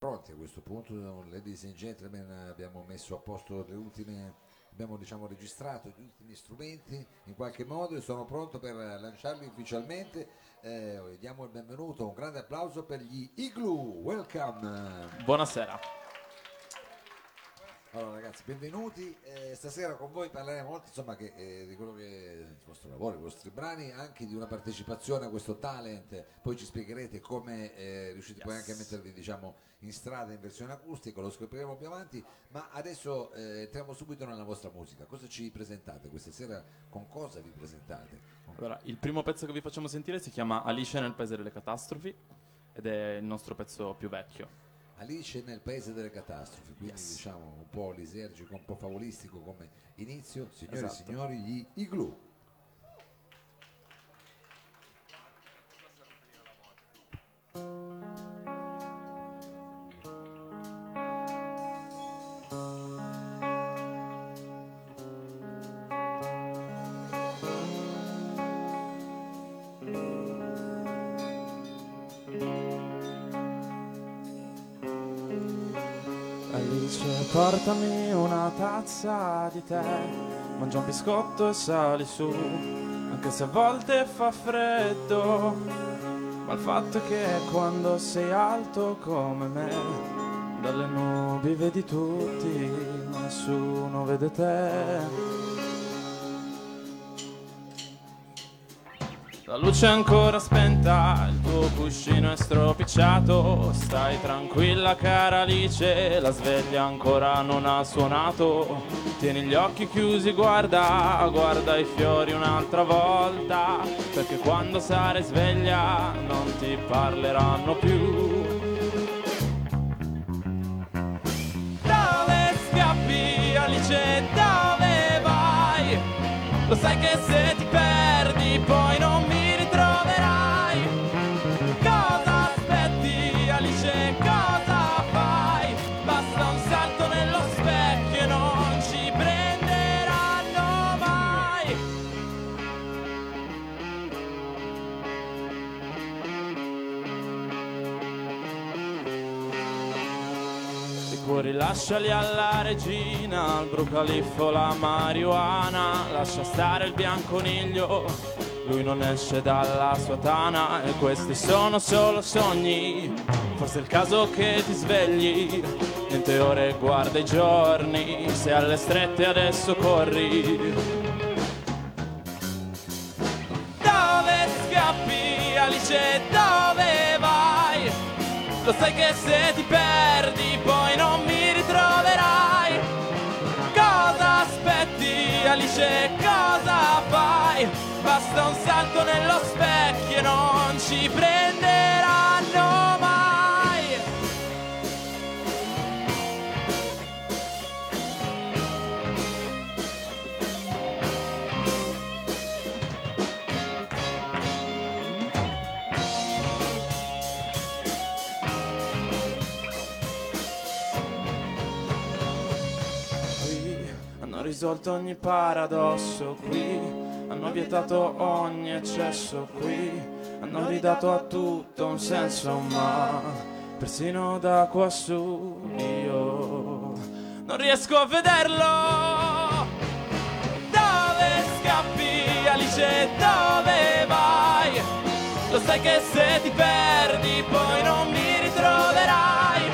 Pronti a questo punto, ladies and gentlemen, abbiamo messo a posto le ultime, abbiamo registrato gli ultimi strumenti in qualche modo e sono pronto per lanciarli ufficialmente. Diamo il benvenuto, un grande applauso per gli Igloo, welcome! Buonasera. Allora ragazzi, benvenuti, stasera con voi parleremo molto di quello che è il vostro lavoro, i vostri brani, anche di una partecipazione a questo talent, poi ci spiegherete come riuscite poi anche a mettervi in strada in versione acustica, lo scopriremo più avanti, ma adesso entriamo subito nella vostra musica. Cosa ci presentate questa sera, con cosa vi presentate? Allora, il primo pezzo che vi facciamo sentire si chiama Alice nel Paese delle Catastrofi ed è il nostro pezzo più vecchio. Alice nel Paese delle Catastrofi, quindi un po' lisergico, un po' favolistico come inizio. Signore e signori, gli Igloo. Portami una tazza di tè, mangia un biscotto e sali su, anche se a volte fa freddo, ma il fatto è che quando sei alto come me, dalle nubi vedi tutti, ma nessuno vede te. La luce è ancora spenta, il tuo cuscino è stropicciato. Stai tranquilla cara Alice, la sveglia ancora non ha suonato. Tieni gli occhi chiusi, guarda, guarda i fiori un'altra volta, perché quando sarai sveglia non ti parleranno più. Dove scappi Alice, dove vai? Lo sai che se ti perdi poi non mi troverai. Cosa aspetti Alice, cosa fai? Basta un salto nello specchio e non ci prenderanno mai. I cuori lasciali alla regina, al brucaliffo la marijuana, lascia stare il bianconiglio, lui non esce dalla sua tana e questi sono solo sogni. Forse è il caso che ti svegli, niente ore guarda i giorni, se alle strette adesso corri. Dove scappi Alice, dove vai? Lo sai che se ti perdi poi non mi ritroverai. Cosa aspetti Alice, cosa fai? Basta un salto nello specchio e non ci prenderanno mai. Qui hanno risolto ogni paradosso, qui hanno vietato ogni eccesso, qui hanno ridato a tutto un senso, ma persino da quassù io non riesco a vederlo. Dove scappi Alice, dove vai? Lo sai che se ti perdi poi non mi ritroverai.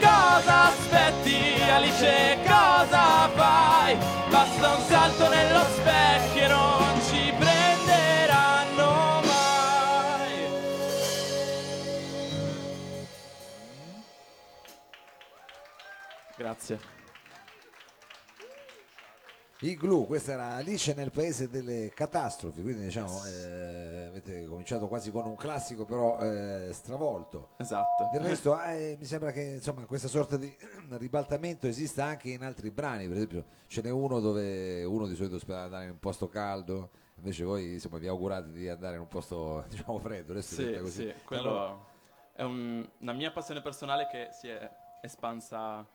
Cosa aspetti Alice, cosa fai? Basta un salto nello specchio e non ci prenderanno mai. Grazie. Igloo, questa era Alice nel Paese delle Catastrofi, quindi avete cominciato quasi con un classico però stravolto. Esatto. Del resto mi sembra che questa sorta di ribaltamento esista anche in altri brani, per esempio ce n'è uno dove uno di solito spera andare in un posto caldo, invece voi vi augurate di andare in un posto freddo. Adesso sì, così. Sì, quello è una mia passione personale che si è espansa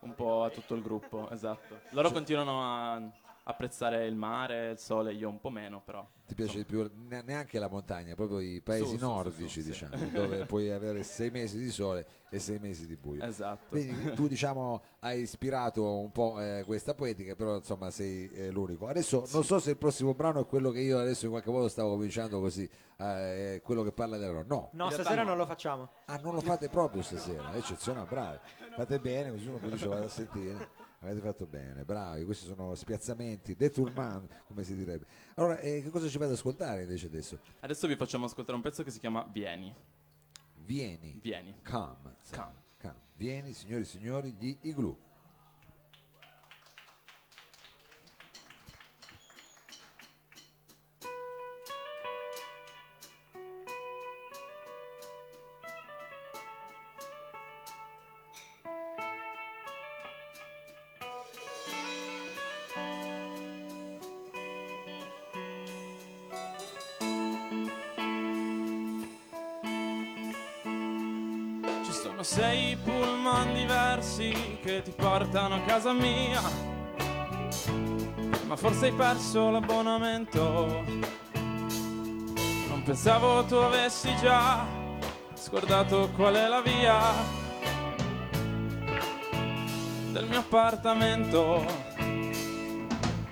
un po' a tutto il gruppo, esatto. Loro continuano a apprezzare il mare, il sole, io un po' meno, però ti piace di più neanche la montagna, proprio i paesi nordici, diciamo, sì, dove puoi avere 6 mesi di sole e 6 mesi di buio. Esatto. Quindi tu, diciamo, hai ispirato un po' questa poetica, però insomma sei l'unico. Adesso non so se il prossimo brano è quello che io adesso in qualche modo stavo cominciando così, quello che parla della... No, stasera non lo facciamo. Ah, non lo fate proprio stasera, eccezionale, bravi. Fate bene, così uno poi dice vado a sentire. Avete fatto bene, bravi, questi sono spiazzamenti, détournement, come si direbbe. Allora, che cosa ci fate ad ascoltare invece adesso? Adesso vi facciamo ascoltare un pezzo che si chiama Vieni. Vieni? Vieni. Come. Come. Vieni, signori e signori, gli Igloo. Sono 6 pullman diversi che ti portano a casa mia, ma forse hai perso l'abbonamento. Non pensavo tu avessi già scordato qual è la via del mio appartamento.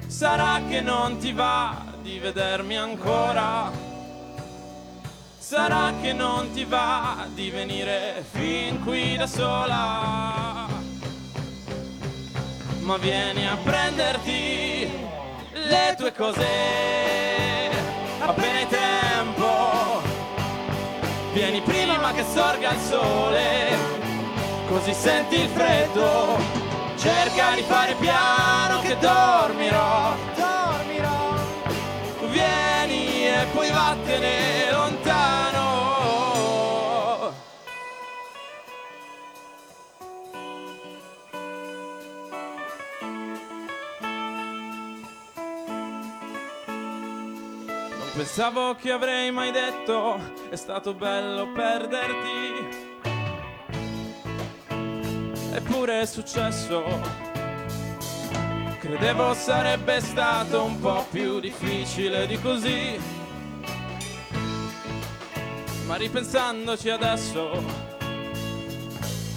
Sarà che non ti va di vedermi ancora? Sarà che non ti va di venire fin qui da sola? Ma vieni a prenderti le tue cose appena hai tempo. Vieni prima che sorga il sole, così senti il freddo. Cerca di fare piano che dormirò. Vieni e poi vattene lontano. Non pensavo che avrei mai detto è stato bello perderti, eppure è successo. Credevo sarebbe stato un po' più difficile di così, ma ripensandoci adesso,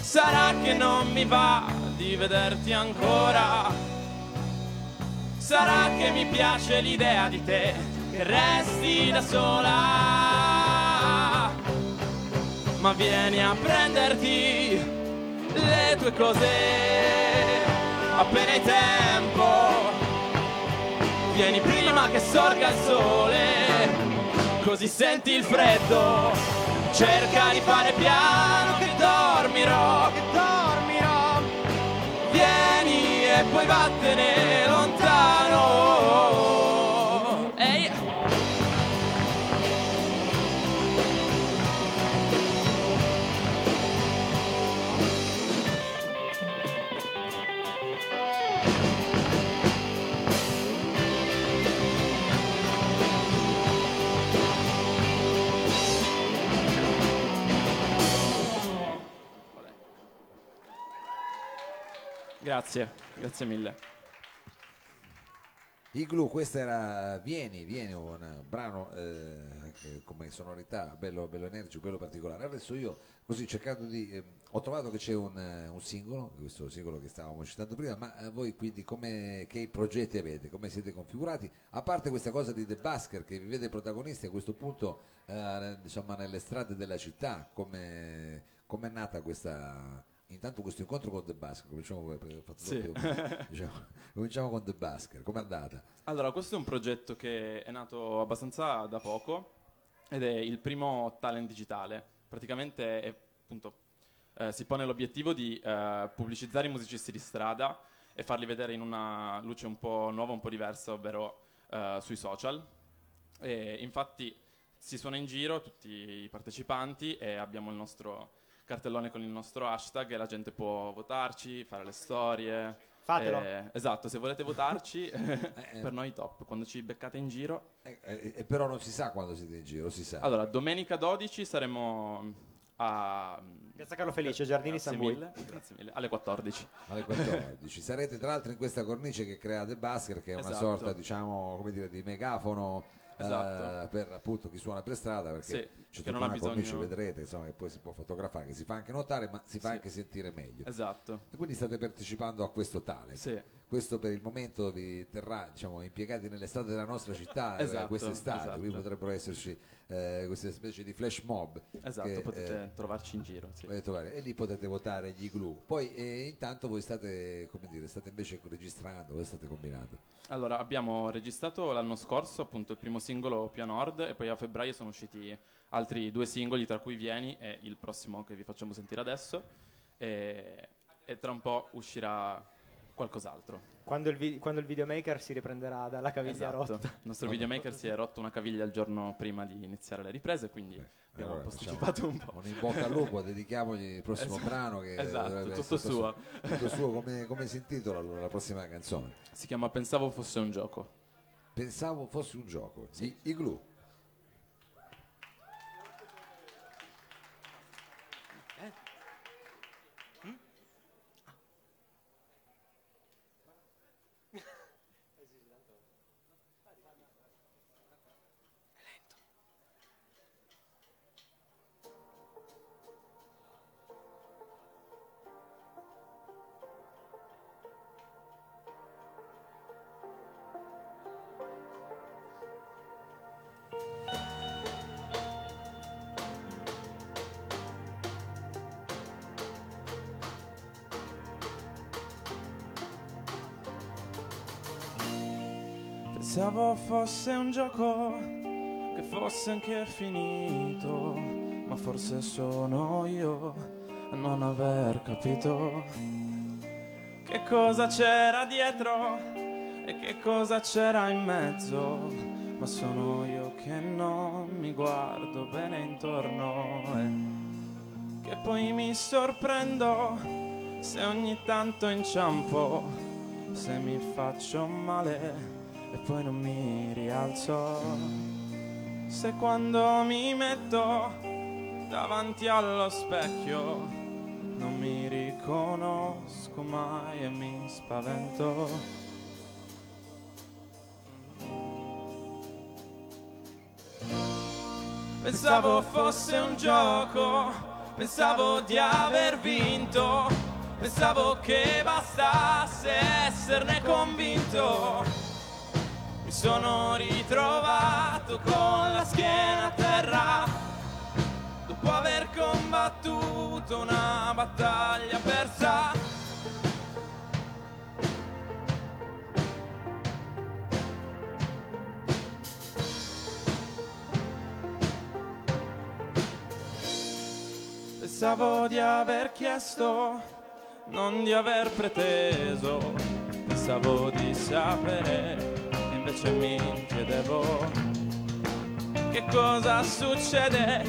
sarà che non mi va di vederti ancora. Sarà che mi piace l'idea di te che resti da sola. Ma vieni a prenderti le tue cose appena hai tempo. Vieni prima che sorga il sole, così senti il freddo. Cerca di fare piano che dormirò. Vieni e poi vattene lontano. Ehi. Grazie mille. Igloo, questa era Vieni, un brano come sonorità bello energico, bello particolare. Adesso io così cercando di ho trovato che c'è un singolo, questo singolo che stavamo citando prima, ma voi quindi che progetti avete, come siete configurati, a parte questa cosa di The Busker che vi vede protagonisti a questo punto insomma nelle strade della città? Come è nata questa... Intanto questo incontro con The Busker, cominciamo con The Busker, com'è andata? Allora, questo è un progetto che è nato abbastanza da poco ed è il primo talent digitale. Praticamente è, appunto, si pone l'obiettivo di pubblicizzare i musicisti di strada e farli vedere in una luce un po' nuova, un po' diversa, ovvero sui social. E infatti si suona in giro tutti i partecipanti e abbiamo il nostro cartellone con il nostro hashtag e la gente può votarci, fare le storie. Fatelo. Esatto, se volete votarci per noi top, quando ci beccate in giro. Però non si sa quando siete in giro, si sa. Allora, domenica 12 saremo a Piazza Carlo Felice, Giardini San Bull. Grazie mille, alle 14. Alle 14. Sarete tra l'altro in questa cornice che crea The Busker, che è una sorta, diciamo, come dire, di megafono. Esatto. Per appunto chi suona per strada, perché sì, c'è tutta una cornice, vedrete, insomma, che poi si può fotografare, che si fa anche notare, ma si fa anche sentire meglio. Esatto. E quindi state partecipando a questo talent. Sì. Questo per il momento vi terrà, diciamo, impiegati nell'estate della nostra città, esatto, quest'estate, esatto. Quindi potrebbero esserci queste specie di flash mob. Esatto, che, potete trovarci in giro. Sì. Trovare, e lì potete votare gli Igloo. Poi intanto voi state, come dire, state invece registrando, voi state combinando. Allora, abbiamo registrato l'anno scorso appunto il primo singolo Pia Nord e poi a febbraio sono usciti altri 2 singoli, tra cui Vieni e il prossimo che vi facciamo sentire adesso, e tra un po' uscirà qualcos'altro. Quando il videomaker si riprenderà dalla caviglia rotta. Il nostro videomaker si è rotto una caviglia il giorno prima di iniziare le riprese, quindi abbiamo posticipato un po'. Un in bocca al lupo, dedichiamogli il prossimo brano che dovrebbe tutto essere suo. Tutto suo. Come si intitola allora la prossima canzone? Si chiama Pensavo fosse un gioco. Pensavo fosse un gioco. Sì. Igloo. Pensavo fosse un gioco, che fosse anche finito, ma forse sono io a non aver capito che cosa c'era dietro e che cosa c'era in mezzo, ma sono io che non mi guardo bene intorno e che poi mi sorprendo se ogni tanto inciampo, se mi faccio male e poi non mi rialzo, se quando mi metto davanti allo specchio non mi riconosco mai e mi spavento. Pensavo fosse un gioco, pensavo di aver vinto, pensavo che bastasse esserne convinto. Mi sono ritrovato con la schiena a terra dopo aver combattuto una battaglia persa. Pensavo di aver chiesto, non di aver preteso, pensavo di sapere, invece mi chiedevo che cosa succede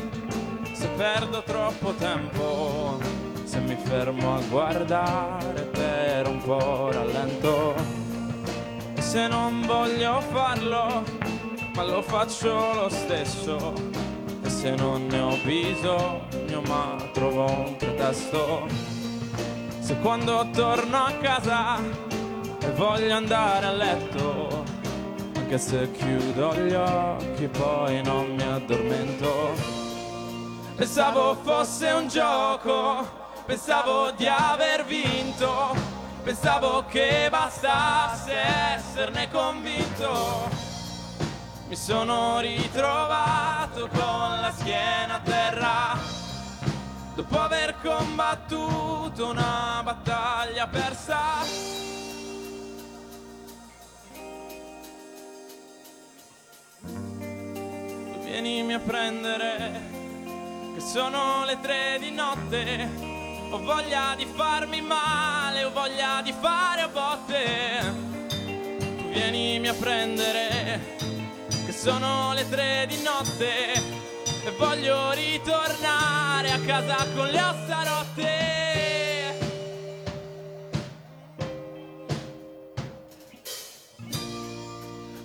se perdo troppo tempo, se mi fermo a guardare per un po' rallento, e se non voglio farlo ma lo faccio lo stesso, e se non ne ho bisogno ma trovo un pretesto, se quando torno a casa e voglio andare a letto, che se chiudo gli occhi poi non mi addormento. Pensavo fosse un gioco, pensavo di aver vinto, pensavo che bastasse esserne convinto. Mi sono ritrovato con la schiena a terra dopo aver combattuto una battaglia persa. Vienimi a prendere, che sono le 3 di notte, ho voglia di farmi male, ho voglia di fare a botte. Vienimi a prendere, che sono le 3 di notte, e voglio ritornare a casa con le ossa rotte.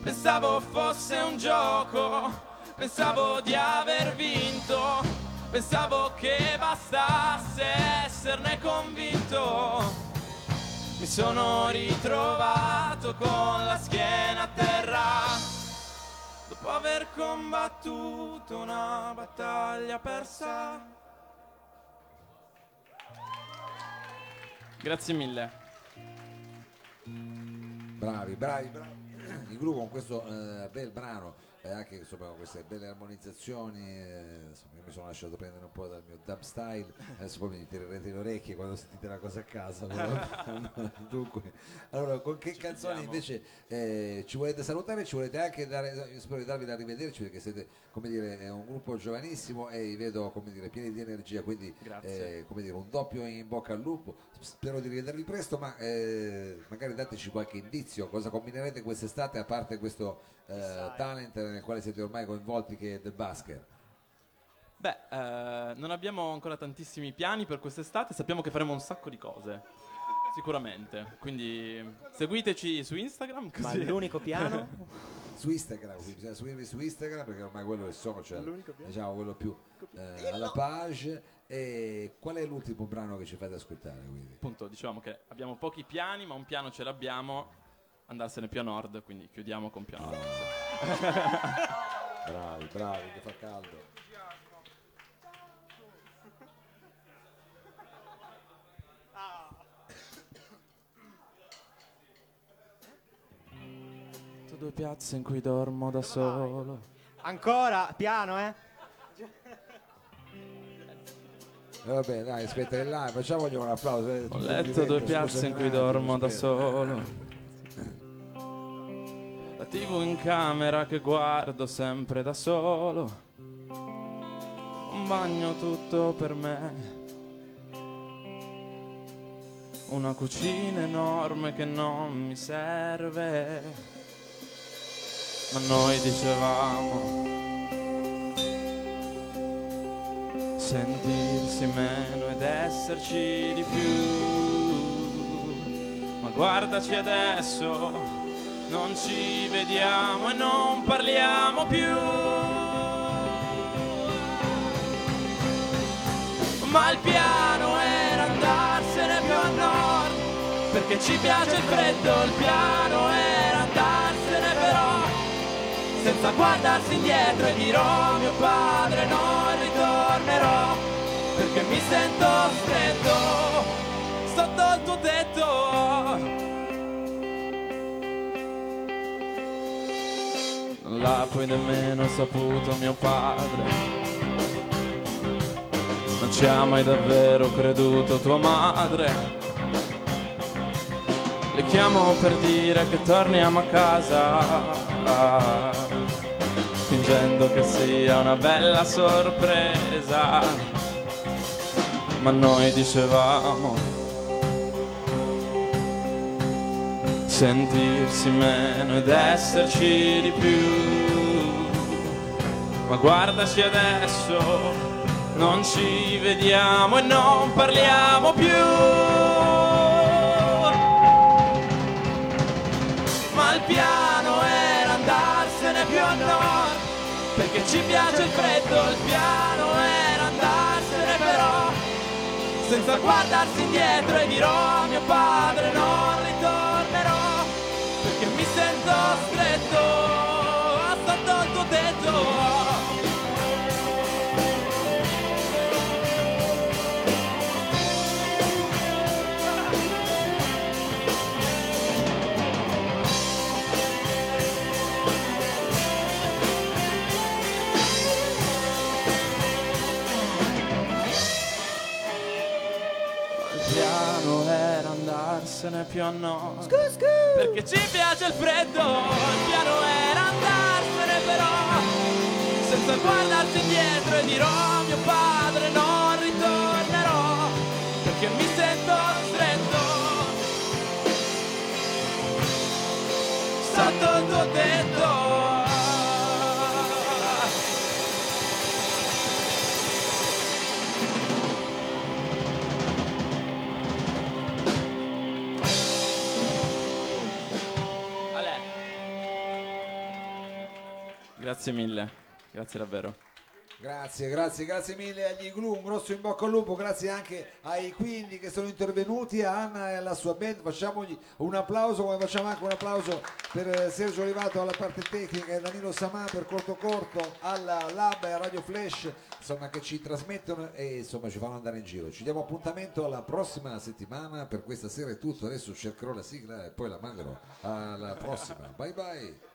Pensavo fosse un gioco, pensavo di aver vinto, Pensavo che bastasse esserne convinto. Mi sono ritrovato con la schiena a terra dopo aver combattuto una battaglia persa. Grazie mille. Bravi, bravi, bravi. Igloo con questo bel brano, anche insomma, queste belle armonizzazioni, insomma, io mi sono lasciato prendere un po' dal mio dub style, adesso poi mi tirerete le orecchie quando sentite la cosa a casa. Dunque, allora con che canzone invece ci volete salutare, ci volete anche dare, spero di darvi da rivederci perché siete, come dire, un gruppo giovanissimo e vi vedo, come dire, pieni di energia, quindi come dire, un doppio in bocca al lupo, spero di rivedervi presto, ma magari dateci qualche indizio, cosa combinerete quest'estate a parte questo talent nel quale siete ormai coinvolti che è The Busker? Beh, non abbiamo ancora tantissimi piani per quest'estate, sappiamo che faremo un sacco di cose sicuramente, quindi seguiteci su Instagram così. Ma l'unico piano? Su Instagram, sì, bisogna seguirvi su Instagram perché ormai quello è il social, diciamo quello più alla page. E qual è l'ultimo brano che ci fate ascoltare? Quindi? Appunto, diciamo che abbiamo pochi piani ma un piano ce l'abbiamo, andarsene più a nord, quindi chiudiamo con più a nord. Bravi, bravi, che fa caldo. Due piazze in cui dormo da solo. Ancora, piano, eh? Vabbè, dai, aspetta là, facciamogli un applauso. Ho letto due piazze in cui dormo da solo. La TV in camera che guardo sempre da solo, un bagno tutto per me, una cucina enorme che non mi serve, ma noi dicevamo sentirsi meno ed esserci di più, ma guardaci adesso. Non ci vediamo e non parliamo più, ma il piano era andarsene più a nord, perché ci piace il freddo, il piano era andarsene però, senza guardarsi indietro e dirò mio padre non ritornerò, perché mi sento stretto sotto il tuo tetto. Non l'ha poi nemmeno saputo mio padre, non ci ha mai davvero creduto tua madre. Le chiamo per dire che torniamo a casa, fingendo che sia una bella sorpresa, ma noi dicevamo sentirsi meno ed esserci di più, ma guardaci adesso, non ci vediamo e non parliamo più, ma il piano era andarsene più a nord, perché ci piace il freddo, il piano era andarsene però, senza guardarsi indietro e dirò mio padre non ritornerò, perché mi sento stretto sotto il tuo tetto. Il piano era andarsene più a noi, perché ci piace il freddo, il piano era andarsene però, senza guardarsi indietro e dirò mio padre non ritornerò, perché mi sento stretto sotto il tuo tetto. Grazie mille, grazie davvero. Grazie, grazie, grazie mille agli Igloo, un grosso in bocca al lupo, grazie anche ai 15 che sono intervenuti, a Anna e alla sua band, facciamogli un applauso, come facciamo anche un applauso per Sergio Olivato alla parte tecnica e Danilo Samà per Corto Corto, alla Lab e a Radio Flash, insomma, che ci trasmettono e insomma ci fanno andare in giro. Ci diamo appuntamento alla prossima settimana, per questa sera è tutto, adesso cercherò la sigla e poi la manderò alla prossima, bye bye.